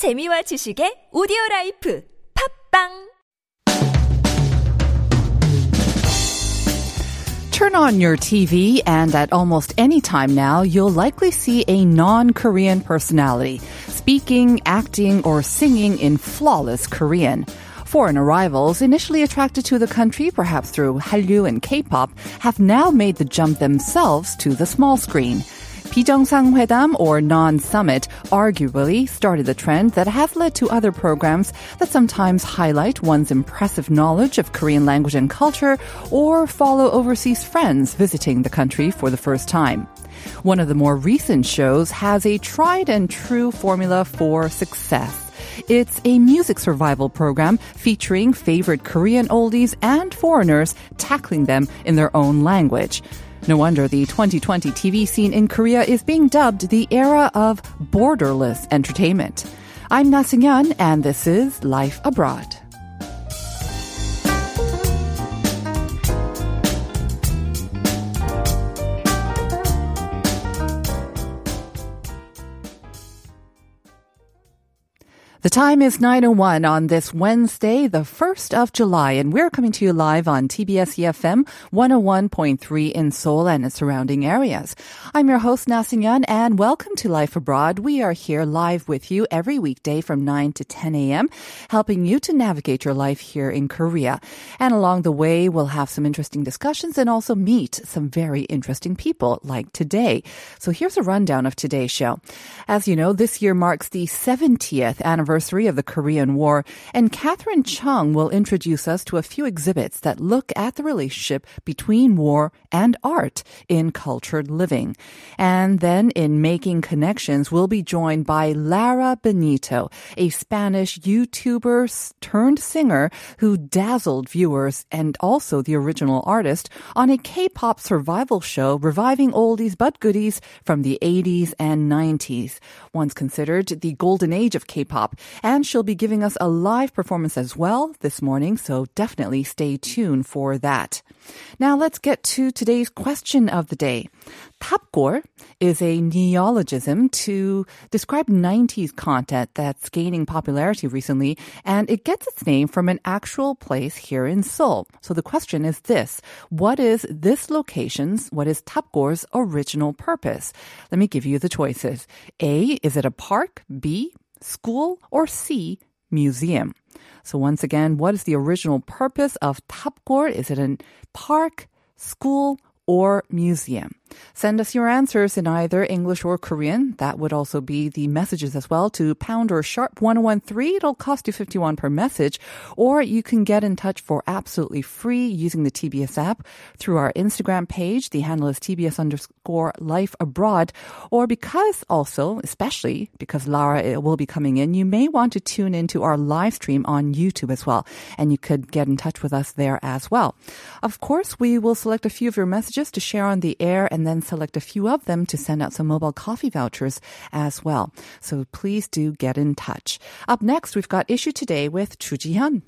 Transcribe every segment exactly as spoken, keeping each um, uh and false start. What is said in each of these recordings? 재미와 지식의 오디오라이프 팝빵 Turn on your T V and at almost any time now, you'll likely see a non-Korean personality speaking, acting, or singing in flawless Korean. Foreign arrivals, initially attracted to the country perhaps through Hallyu and K-pop, have now made the jump themselves to the small screen. 비정상 회담 or non-summit arguably started the trend that has led to other programs that sometimes highlight one's impressive knowledge of Korean language and culture or follow overseas friends visiting the country for the first time. One of the more recent shows has a tried and true formula for success. It's a music survival program featuring favorite Korean oldies and foreigners tackling them in their own language. No wonder the twenty twenty T V scene in Korea is being dubbed the era of borderless entertainment. I'm Na Sing-yeon, and this is Life Abroad. The time is nine oh one on this Wednesday, the first of July, and we're coming to you live on T B S E F M one oh one point three in Seoul and its surrounding areas. I'm your host, Na Sing-yeon, and welcome to Life Abroad. We are here live with you every weekday from nine to ten a.m., helping you to navigate your life here in Korea. And along the way, we'll have some interesting discussions and also meet some very interesting people like today. So here's a rundown of today's show. As you know, this year marks the seventieth anniversary of the Korean War, and Catherine Chung will introduce us to a few exhibits that look at the relationship between war and art in cultured living. And then in Making Connections, we'll be joined by Lara Benito, a Spanish YouTuber turned singer who dazzled viewers and also the original artist on a K-pop survival show reviving oldies but goodies from the eighties and nineties. Once considered the golden age of K-pop, and she'll be giving us a live performance as well this morning, so definitely stay tuned for that. Now let's get to today's question of the day. Tapgol is a neologism to describe nineties content that's gaining popularity recently, and it gets its name from an actual place here in Seoul. So the question is this: what is this location's, what is Tapgol's original purpose? Let me give you the choices. A, is it a park? B, school? Or C, museum? So once again, what is the original purpose of Tapgol? Is it a park, school, or museum? Send us your answers in either English or Korean. That would also be the messages as well to pound or sharp one oh one three. It'll cost you fifty-one per message. Or you can get in touch for absolutely free using the T B S app through our Instagram page. The handle is TBS underscore life abroad. Or because also, especially because Lara will be coming in, you may want to tune into our live stream on YouTube as well. And you could get in touch with us there as well. Of course, we will select a few of your messages to share on the air, and then select a few of them to send out some mobile coffee vouchers as well. So please do get in touch. Up next, we've got Issue Today with Chu Jihan.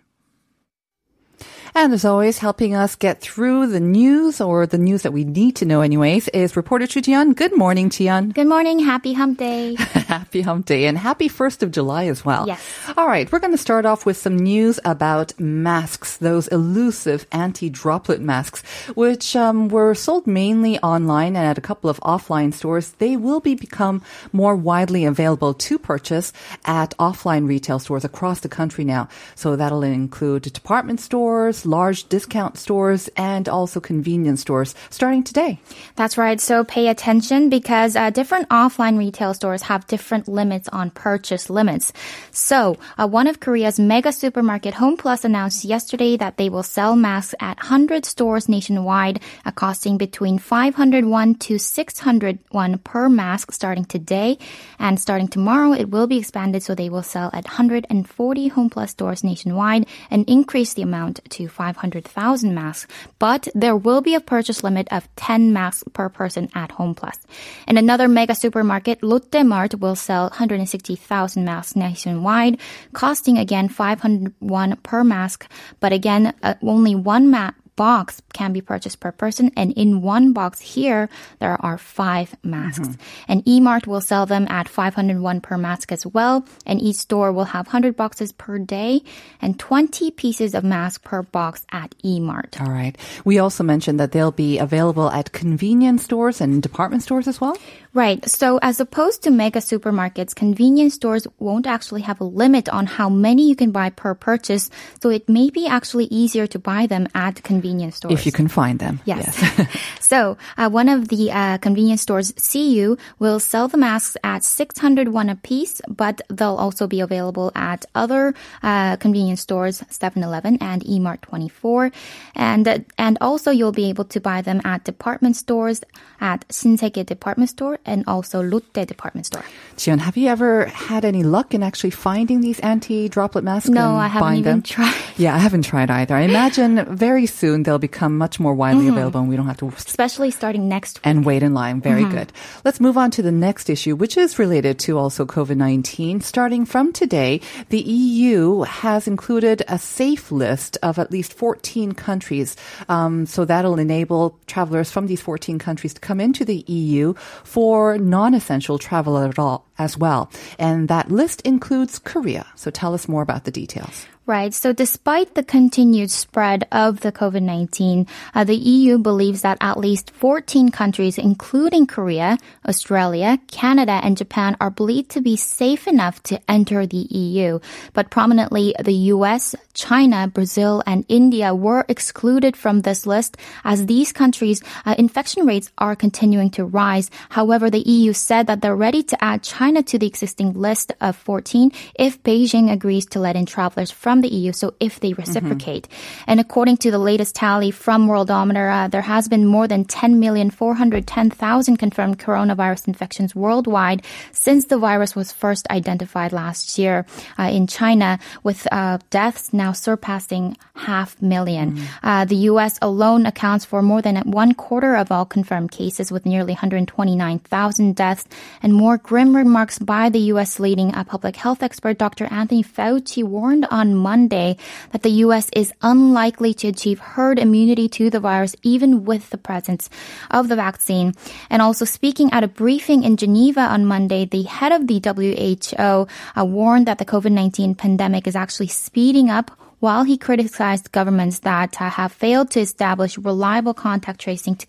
And as always, helping us get through the news, or the news that we need to know anyways, is reporter Choo Jihan. Good morning, Jihan. Good morning. Happy hump day. Happy hump day, and happy first of July as well. Yes. All right, we're going to start off with some news about masks, those elusive anti-droplet masks, which um, were sold mainly online and at a couple of offline stores. They will be become more widely available to purchase at offline retail stores across the country now. So that'll include department stores, large discount stores, and also convenience stores starting today. That's right. So pay attention because uh, different offline retail stores have different limits on purchase limits. So uh, one of Korea's mega supermarket Home Plus announced yesterday that they will sell masks at one hundred stores nationwide, uh, costing between five hundred won to six hundred won per mask starting today. And starting tomorrow, it will be expanded, so they will sell at one hundred forty Home Plus stores nationwide and increase the amount to five hundred thousand masks, but there will be a purchase limit of ten masks per person at Home Plus. And another mega supermarket, Lotte Mart, will sell one hundred sixty thousand masks nationwide, costing again five hundred won per mask, but again, uh, only one ma- box can be purchased per person, and in one box here, there are five masks. Mm-hmm. And E-Mart will sell them at five hundred won per mask as well, and each store will have one hundred boxes per day and twenty pieces of mask per box at E-Mart. All right. We also mentioned that they'll be available at convenience stores and department stores as well? Right. So as opposed to mega supermarkets, convenience stores won't actually have a limit on how many you can buy per purchase, so it may be actually easier to buy them at convenience stores. If you can find them. Yes. yes. So uh, one of the uh, convenience stores, C U, will sell the masks at six hundred won a piece, but they'll also be available at other uh, convenience stores, seven eleven and E-Mart twenty-four. And, uh, and also you'll be able to buy them at department stores, at Shinsegae Department Store, and also Lotte Department Store. Jihan, have you ever had any luck in actually finding these anti-droplet masks? No, I haven't even them? tried. Yeah, I haven't tried either. I imagine very soon they'll become much more widely mm-hmm. available, and we don't have to... Especially starting next week. And wait in line. Very mm-hmm. good. Let's move on to the next issue, which is related to also COVID nineteen. Starting from today, the E U has included a safe list of at least fourteen countries. Um, so that'll enable travelers from these fourteen countries to come into the E U for or non-essential travel at all as well. And that list includes Korea. So tell us more about the details. Right. So despite the continued spread of the COVID nineteen, uh, the E U believes that at least fourteen countries, including Korea, Australia, Canada, and Japan, are believed to be safe enough to enter the E U. But prominently, the U S, China, Brazil, and India were excluded from this list as these countries' uh, infection rates are continuing to rise. However, the E U said that they're ready to add China to the existing list of fourteen if Beijing agrees to let in travelers from From the E U, so if they reciprocate. Mm-hmm. And according to the latest tally from Worldometer, uh, there has been more than ten million four hundred ten thousand confirmed coronavirus infections worldwide since the virus was first identified last year uh, in China, with uh, deaths now surpassing half million. Mm-hmm. Uh, the U S alone accounts for more than one quarter of all confirmed cases, with nearly one hundred twenty-nine thousand deaths. And more grim remarks by the U S leading uh, public health expert Doctor Anthony Fauci warned on Monday that the U S is unlikely to achieve herd immunity to the virus even with the presence of the vaccine. And also speaking at a briefing in Geneva on Monday, the head of the W H O uh, warned that the COVID nineteen pandemic is actually speeding up, while he criticized governments that uh, have failed to establish reliable contact tracing to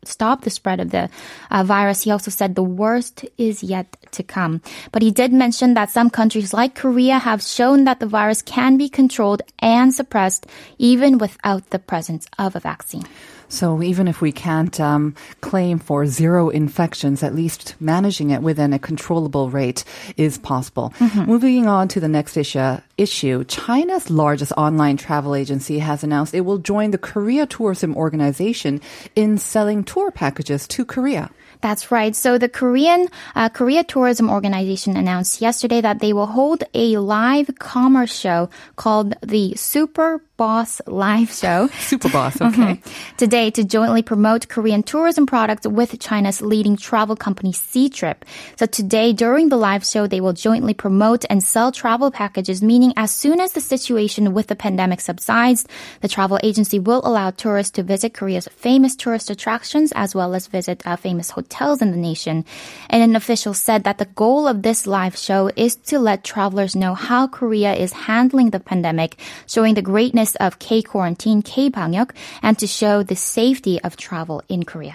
stop the spread of the uh, virus. He also said the worst is yet to come. But he did mention that some countries like Korea have shown that the virus can be controlled and suppressed even without the presence of a vaccine. So even if we can't um, claim for zero infections, at least managing it within a controllable rate is possible. Mm-hmm. Moving on to the next issue, issue, China's largest online travel agency has announced it will join the Korea Tourism Organization in selling tour packages to Korea. That's right. So the Korean uh, Korea Tourism Organization announced yesterday that they will hold a live commerce show called the Super Boss Live Show. Super Boss, okay. Mm-hmm. Today, to jointly promote Korean tourism products with China's leading travel company Ctrip. So today, during the live show, they will jointly promote and sell travel packages, meaning as soon as the situation with the pandemic subsides, the travel agency will allow tourists to visit Korea's famous tourist attractions as well as visit uh, famous hotels in the nation. And an official said that the goal of this live show is to let travelers know how Korea is handling the pandemic, showing the greatness of K-quarantine, K-방역, and to show the safety of travel in Korea.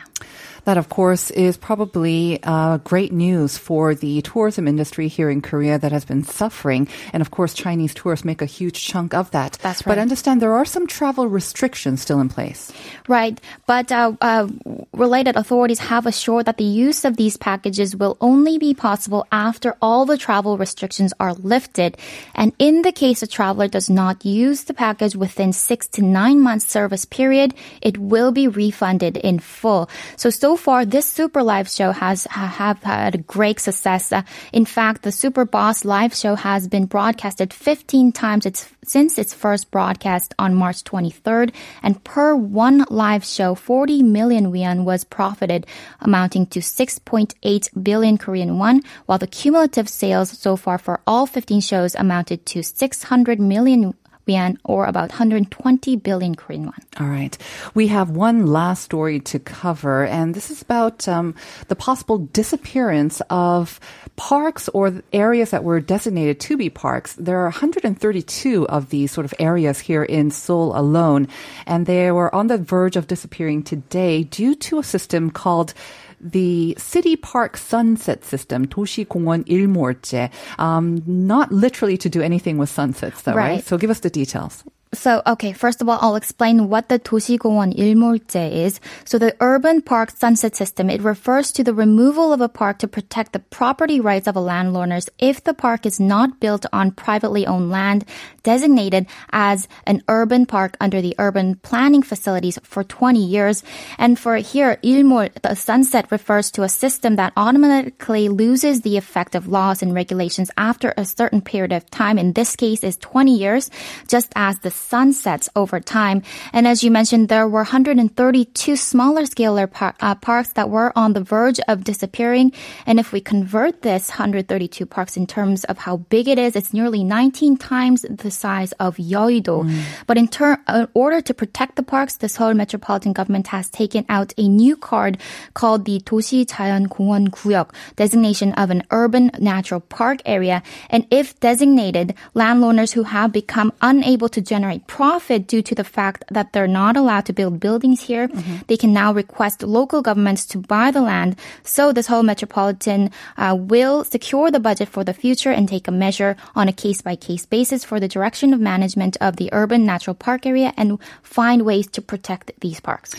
That, of course, is probably uh, great news for the tourism industry here in Korea that has been suffering. And, of course, Chinese tourists make a huge chunk of that. That's right. But I understand there are some travel restrictions still in place. Right. But uh, uh, related authorities have assured that the use of these packages will only be possible after all the travel restrictions are lifted. And in the case a traveler does not use the package within six to nine months service period, it will be refunded in full. So, so So far, this Super Live Show has have had great success. Uh, in fact, the Super Boss Live Show has been broadcasted fifteen times its, since its first broadcast on March twenty-third, and per one live show, forty million won was profited, amounting to six point eight billion Korean won, while the cumulative sales so far for all fifteen shows amounted to 600 million won, or about one hundred twenty billion Korean won. All right. We have one last story to cover, and this is about um, the possible disappearance of parks or areas that were designated to be parks. There are one hundred thirty-two of these sort of areas here in Seoul alone, and they were on the verge of disappearing today due to a system called the City Park Sunset System, 도시공원 일몰제, um, not literally to do anything with sunsets, though, right? right? So give us the details. So, okay, first of all, I'll explain what the 도시공원 일몰제 is. So the urban park sunset system, it refers to the removal of a park to protect the property rights of a landowner if the park is not built on privately owned land designated as an urban park under the urban planning facilities for twenty years. And for here, 일몰, the sunset, refers to a system that automatically loses the effect of laws and regulations after a certain period of time. In this case, is twenty years, just as the sunsets over time. And as you mentioned, there were one hundred thirty-two smaller scale par- uh, parks that were on the verge of disappearing. And if we convert this one hundred thirty-two parks in terms of how big it is, it's nearly nineteen times the size of Yeoido. Mm. But in, ter- in order to protect the parks, the Seoul Metropolitan Government has taken out a new card called the 도시 자연공원 구역, designation of an urban natural park area. And if designated, landowners who have become unable to generate profit due to the fact that they're not allowed to build buildings here, mm-hmm. they can now request local governments to buy the land. So the Seoul Metropolitan uh, will secure the budget for the future and take a measure on a case-by-case basis for the direction of management of the urban natural park area and find ways to protect these parks.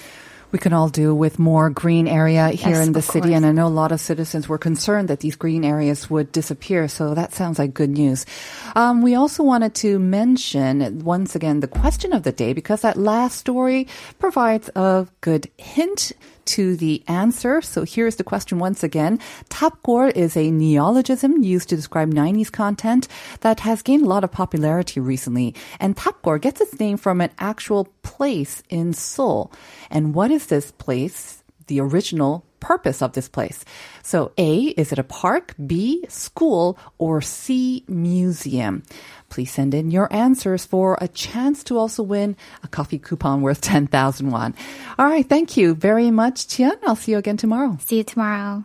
We can all do with more green area here yes, in the city. Course. And I know a lot of citizens were concerned that these green areas would disappear. So that sounds like good news. Um, we also wanted to mention once again the question of the day, because that last story provides a good hint to the answer. So here's the question once again. Tapgol is a neologism used to describe nineties content that has gained a lot of popularity recently. And Tapgol gets its name from an actual place in Seoul. And what is this place, the original purpose of this place? So A, is it a park? B, school? Or C, museum? Please send in your answers for a chance to also win a coffee coupon worth ten thousand won. All right, thank you very much, Jihan. I'll see you again tomorrow. See you tomorrow.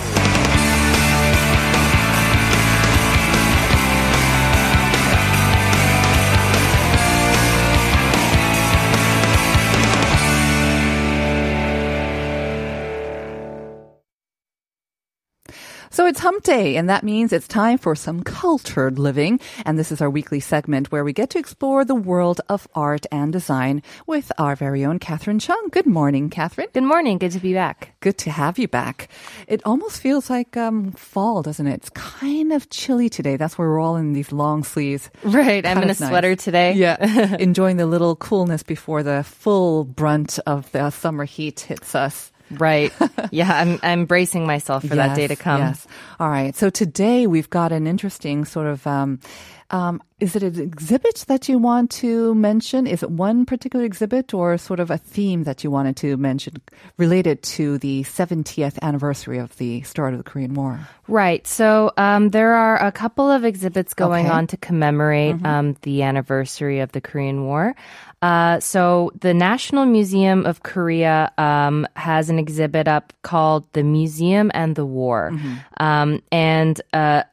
So it's hump day, and that means it's time for some cultured living. And this is our weekly segment where we get to explore the world of art and design with our very own Catherine Chung. Good morning, Catherine. Good morning. Good to be back. Good to have you back. It almost feels like um, fall, doesn't it? It's kind of chilly today. That's why we're all in these long sleeves. Right. Kind I'm in a nice. sweater today. Yeah. Enjoying the little coolness before the full brunt of the summer heat hits us. Right. Yeah, I'm, I'm bracing myself for yes, that day to come. Yes. All right. So today we've got an interesting sort of, um, um, is it an exhibit that you want to mention? Is it one particular exhibit or sort of a theme that you wanted to mention related to the seventieth anniversary of the start of the Korean War? Right. So um, there are a couple of exhibits going okay. on to commemorate mm-hmm. um, the anniversary of the Korean War. Uh, so the National Museum of Korea um, has an exhibit up called The Museum and the War. Mm-hmm. Um, and uh,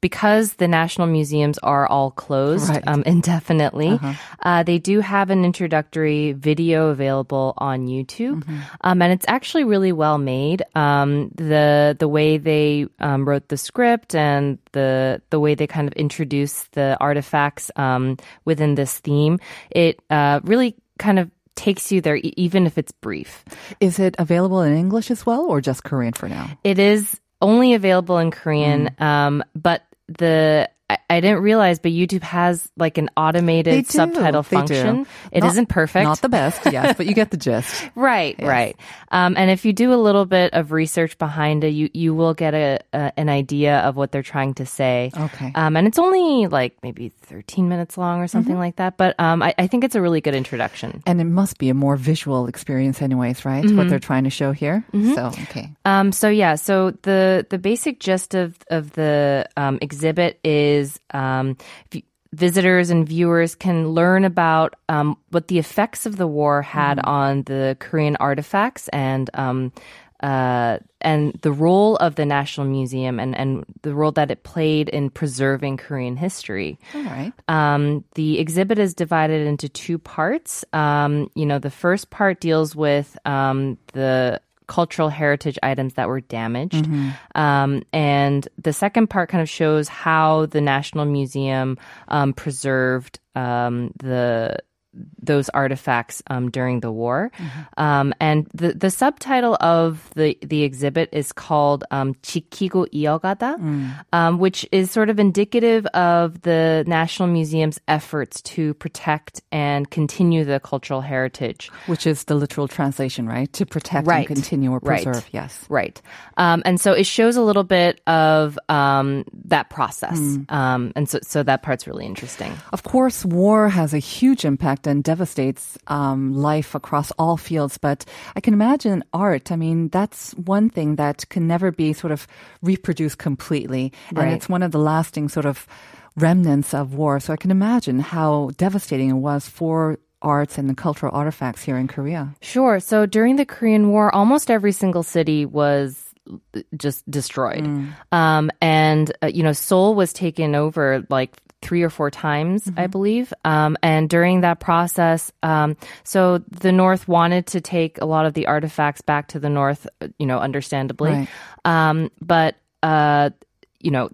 because the national museums are all closed right. um, indefinitely, uh-huh. uh, they do have an introductory video available on YouTube. Mm-hmm. Um, and it's actually really well made. Um, the the way they um, wrote the script and the the way they kind of introduce the artifacts um, within this theme, it uh, Uh, really kind of takes you there, e- even if it's brief. Is it available in English as well, or just Korean for now? It is only available in Korean, mm. um, but the I, I didn't realize, but YouTube has like an automated subtitle function. It not, isn't perfect. Not the best, yes, but you get the gist. Right, yes. right. Um, and if you do a little bit of research behind it, you, you will get a, a, an idea of what they're trying to say. Okay. Um, and it's only like maybe thirteen minutes long or something mm-hmm. like that, but um, I, I think it's a really good introduction. And it must be a more visual experience anyways, right? Mm-hmm. What they're trying to show here. Mm-hmm. So, okay. Um, so, yeah, so the, the basic gist of, of the um, exhibit is Is um, v- visitors and viewers can learn about um, what the effects of the war had mm. on the Korean artifacts and um, uh, and the role of the National Museum and, and the role that it played in preserving Korean history. All right. Um, the exhibit is divided into two parts. Um, you know, the first part deals with um, the cultural heritage items that were damaged. Mm-hmm. Um, and the second part kind of shows how the National Museum um, preserved um, the those artifacts um, during the war. Mm-hmm. Um, and the, the subtitle of the, the exhibit is called um, 지키고 이어가다, mm. um, which is sort of indicative of the National Museum's efforts to protect and continue the cultural heritage. Which is the literal translation, right? To protect right. and continue or preserve. Right. Yes. Right. Um, and so it shows a little bit of um, that process. Mm. Um, and so, so that part's really interesting. Of course, war has a huge impact and devastates um, life across all fields. But I can imagine art. I mean, that's one thing that can never be sort of reproduced completely. Right. And it's one of the lasting sort of remnants of war. So I can imagine how devastating it was for arts and the cultural artifacts here in Korea. Sure. So during the Korean War, almost every single city was just destroyed. Mm. Um, and, uh, you know, Seoul was taken over like three or four times, mm-hmm. I believe. Um, and during that process, um, so the North wanted to take a lot of the artifacts back to the North, you know, understandably. Right. Um, but, uh, you know,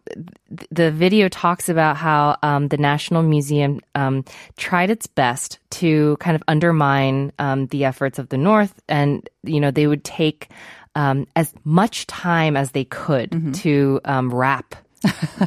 th- the video talks about how um, the National Museum um, tried its best to kind of undermine um, the efforts of the North. And, you know, they would take um, as much time as they could mm-hmm. to um, wrap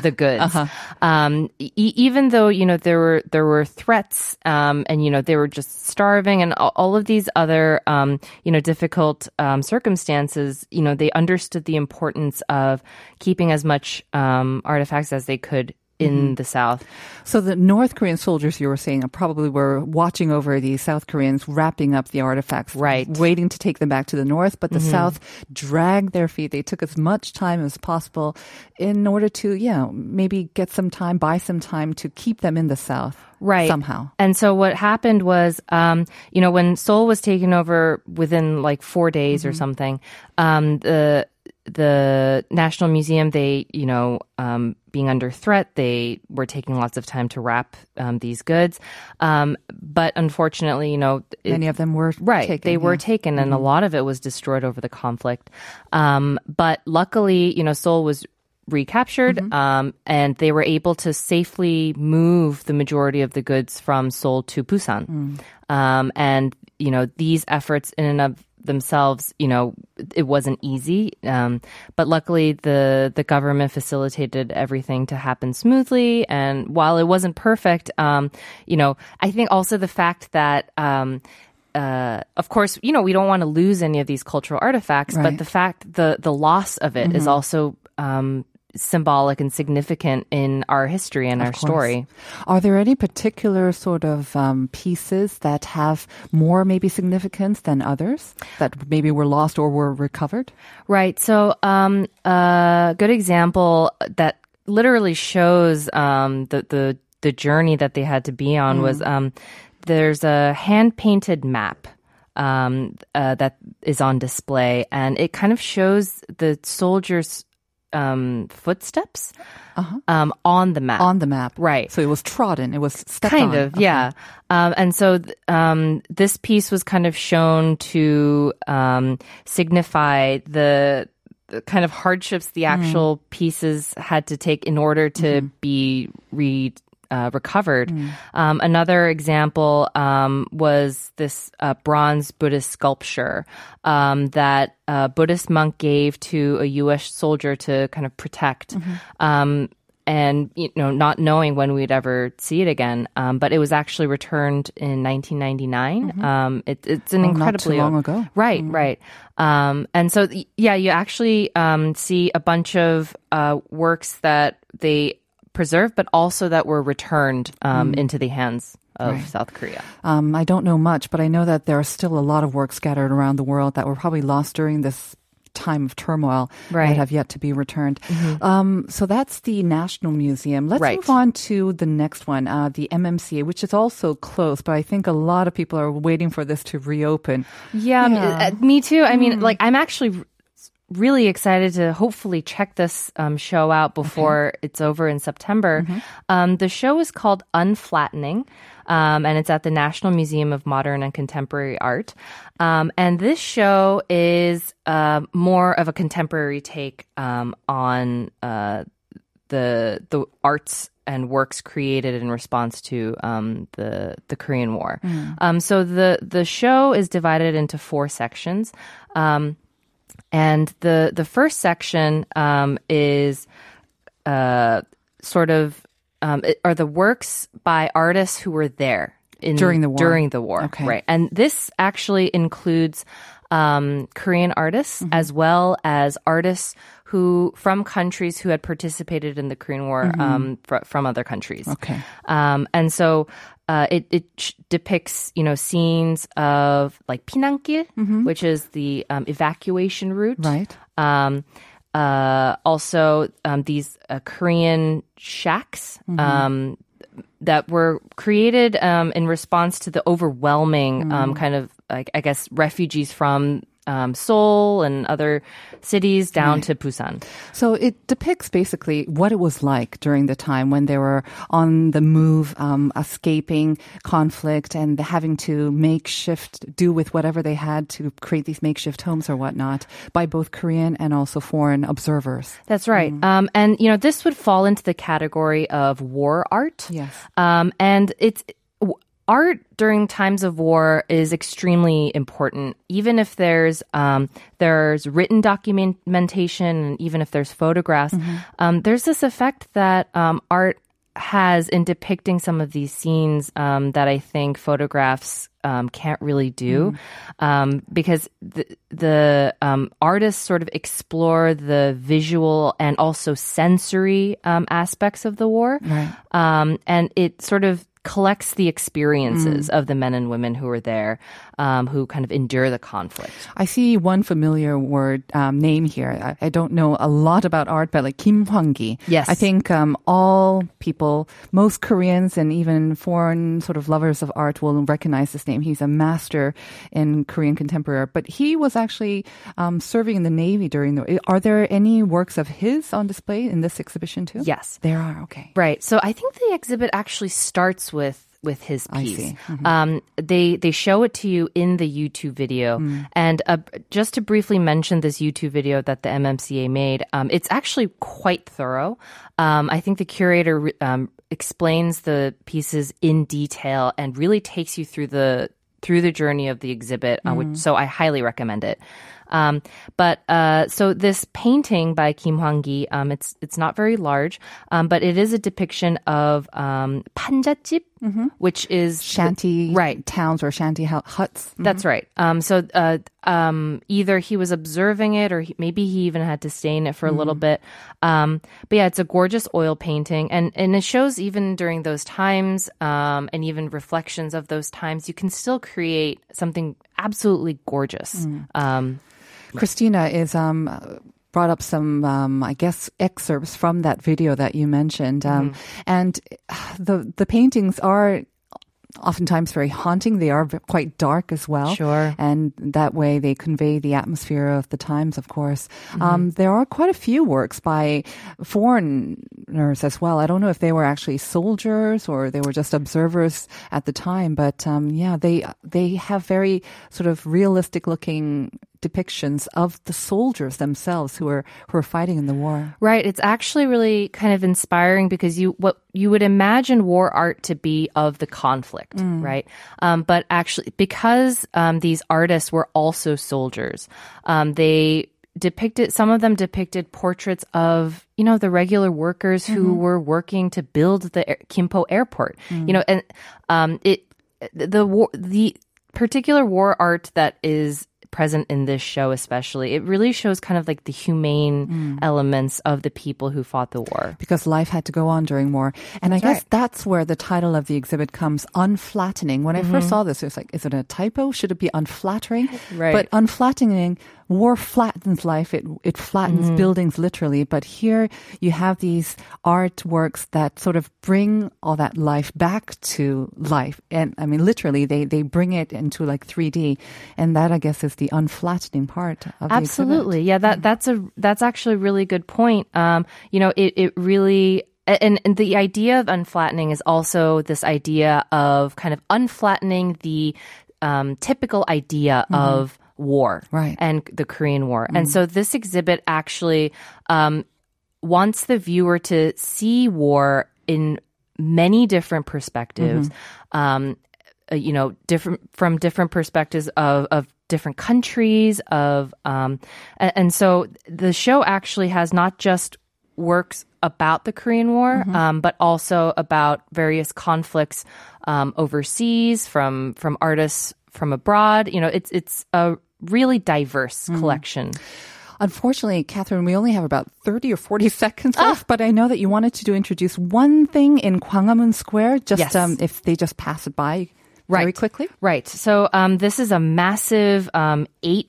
the goods. Uh-huh. Um, e- even though, you know, there were there were threats um, and, you know, they were just starving and all, all of these other, um, you know, difficult um, circumstances, you know, they understood the importance of keeping as much um, artifacts as they could in the South. So the North Korean soldiers, you were saying, probably were watching over the South Koreans wrapping up the artifacts, right? Waiting to take them back to the North, but the mm-hmm. South dragged their feet. They took as much time as possible in order to, you know, maybe get some time, buy some time to keep them in the South. Right. Somehow. And so what happened was, um, you know, when Seoul was taken over within like four days mm-hmm. or something, um, the the National Museum, they, you know, um, being under threat, they were taking lots of time to wrap um, these goods. Um, but unfortunately, you know... It, Many of them were right, taken. Right, they yeah. were taken, and mm-hmm. a lot of it was destroyed over the conflict. Um, but luckily, you know, Seoul was recaptured, mm-hmm. um, and they were able to safely move the majority of the goods from Seoul to Busan. Mm. Um, and, you know, these efforts in and of themselves, you know, it wasn't easy, um, but luckily the the government facilitated everything to happen smoothly. And while it wasn't perfect, um, you know, I think also the fact that, um, uh, of course, you know, we don't want to lose any of these cultural artifacts, right. but the fact the the loss of it mm-hmm. is also um, symbolic and significant in our history and of our course. Story. Are there any particular sort of um, pieces that have more maybe significance than others that maybe were lost or were recovered? Right. So um, a good example that literally shows um, the, the, the journey that they had to be on mm. was um, there's a hand-painted map um, uh, that is on display, and it kind of shows the soldiers' Um, footsteps uh-huh. um, on the map. On the map. Right. So it was trodden. It was stepped kind on. Kind of, okay. yeah. Um, and so th- um, this piece was kind of shown to um, signify the, the kind of hardships the actual mm. pieces had to take in order to mm-hmm. be re- uh, recovered. Mm. Um, another example um, was this uh, bronze Buddhist sculpture um, that a Buddhist monk gave to a U S soldier to kind of protect. Mm-hmm. Um, and, you know, not knowing when we'd ever see it again. Um, but it was actually returned in nineteen ninety-nine. Mm-hmm. Um, it, it's an oh, incredibly... not too long ago. Right, mm-hmm. right. Um, and so, yeah, you actually um, see a bunch of uh, works that they preserved, but also that were returned um, mm. into the hands of right. South Korea. Um, I don't know much, but I know that there are still a lot of works scattered around the world that were probably lost during this time of turmoil right. that have yet to be returned. Mm-hmm. Um, so that's the National Museum. Let's right. move on to the next one, uh, the M M C A, which is also closed, but I think a lot of people are waiting for this to reopen. Yeah, yeah. M- me too. I mean, mm. like, I'm actually really excited to hopefully check this um, show out before okay. it's over in September. Mm-hmm. Um, the show is called Unflattening, um, and it's at the National Museum of Modern and Contemporary Art. Um, and this show is uh, more of a contemporary take um, on uh, the the arts and works created in response to um, the the Korean War. Mm. Um, so the the show is divided into four sections. Um, And the, the first section um, is uh, sort of um, it are the works by artists who were there in, during the war. During the war, okay. right? And this actually includes um, Korean artists mm-hmm. as well as artists who from countries who had participated in the Korean War mm-hmm. um, fr- from other countries. Okay, um, and so. Uh, it it depicts, you know, scenes of like Pinangkil, mm-hmm. which is the um, evacuation route. Right. Um, uh, also, um, these uh, Korean shacks mm-hmm. um, that were created um, in response to the overwhelming mm-hmm. um, kind of, like, I guess, refugees from Um, Seoul and other cities down right. to Busan. So it depicts basically what it was like during the time when they were on the move, um, escaping conflict and having to makeshift, do with whatever they had to create these makeshift homes or whatnot by both Korean and also foreign observers. That's right. Mm. Um, and, you know, this would fall into the category of war art. Yes. Um, and it's... Art during times of war is extremely important, even if there's um, there's written documentation, and even if there's photographs. Mm-hmm. Um, there's this effect that um, art has in depicting some of these scenes um, that I think photographs um, can't really do, mm-hmm. um, because the, the um, artists sort of explore the visual and also sensory um, aspects of the war, right. um, and it sort of collects the experiences mm. of the men and women who were there, um, who kind of endure the conflict. I see one familiar word, um, name here. I, I don't know a lot about art, but like Kim Hwang-gi. Yes. I think um, all people, most Koreans and even foreign sort of lovers of art will recognize this name. He's a master in Korean contemporary art, but he was actually um, serving in the Navy during the... Are there any works of his on display in this exhibition too? Yes. There are, okay. Right. So I think the exhibit actually starts with with his piece. Mm-hmm. Um, they they show it to you in the YouTube video. Mm. And uh, just to briefly mention this YouTube video that the M M C A made, um, it's actually quite thorough. Um, I think the curator um, explains the pieces in detail and really takes you through the through the journey of the exhibit, mm. uh, which, so I highly recommend it. Um, but uh, so this painting by Kim Hwang-gi, um, it's it's not very large, um, but it is a depiction of um, 판잣집, mm-hmm. which is shanty the, right towns or shanty huts. Mm-hmm. That's right. Um, so uh, um, either he was observing it, or he, maybe he even had to stay in it for mm-hmm. a little bit. Um, but yeah, it's a gorgeous oil painting, and and it shows even during those times, um, and even reflections of those times, you can still create something absolutely gorgeous. Mm. Um, Christina is um, brought up some, um, I guess, excerpts from that video that you mentioned, um, mm-hmm. and the the paintings are oftentimes very haunting. They are quite dark as well. Sure. And that way they convey the atmosphere of the times, of course. Mm-hmm. Um, there are quite a few works by foreigners as well. I don't know if they were actually soldiers or they were just observers at the time, but um, yeah, they they have very sort of realistic looking depictions of the soldiers themselves who are who are fighting in the war. Right. It's actually really kind of inspiring because you what you would imagine war art to be of the conflict, mm. right? Um, but actually, because um, these artists were also soldiers, um, they depicted, some of them depicted portraits of, you know, the regular workers mm-hmm. who were working to build the Gimpo airport. Mm. You know, and um, it the war, the particular war art that is present in this show especially, it really shows kind of like the humane mm. elements of the people who fought the war. Because life had to go on during war. And that's I guess right. that's where the title of the exhibit comes, Unflattening. When mm-hmm. I first saw this, it was like, is it a typo? Should it be unflattering? Right. But unflattening, war flattens life. It it flattens mm-hmm. buildings literally. But here you have these artworks that sort of bring all that life back to life. And I mean, literally, they, they bring it into like three D. And that, I guess, is the unflattening part of the Absolutely. exhibit. Yeah, that, that's a that's actually a really good point. Um, you know, it, it really... And, and the idea of unflattening is also this idea of kind of unflattening the um, typical idea mm-hmm. of war right. and the Korean War. Mm. And so this exhibit actually um, wants the viewer to see war in many different perspectives, mm-hmm. um, you know, different from different perspectives of, of different countries. Of um, and, and so the show actually has not just works about the Korean War, mm-hmm. um, but also about various conflicts um, overseas from from artists from abroad. You know, it's it's a really diverse mm. collection. Unfortunately, Catherine, we only have about thirty or forty seconds ah! left, but I know that you wanted to do, introduce one thing in Gwanghwamun Square, just yes. um, if they just pass it by right. very quickly. Right. So um, this is a massive um, eight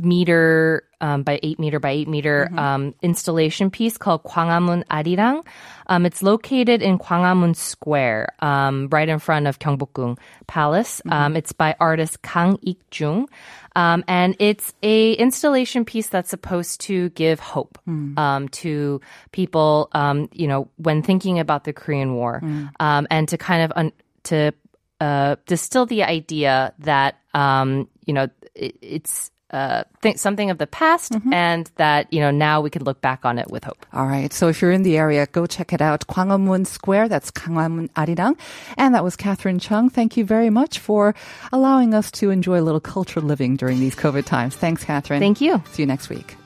meter um, by eight meter by eight meter mm-hmm. um, installation piece called Gwanghwamun Arirang. Um, it's located in Gwanghwamun Square, um, right in front of Gyeongbokgung Palace. Mm-hmm. Um, it's by artist Kang Ik-jung. Um, and it's a installation piece that's supposed to give hope mm. um, to people, um, you know, when thinking about the Korean War, mm. um, and to kind of un- to uh, distill the idea that um, you know it, it's. Uh, think something of the past mm-hmm. and that, you know, now we can look back on it with hope. All right. So if you're in the area, go check it out. Gwanghwamun Square, that's Gwanghwamun Arirang. And that was Catherine Chung. Thank you very much for allowing us to enjoy a little cultural living during these COVID times. Thanks, Catherine. Thank you. See you next week.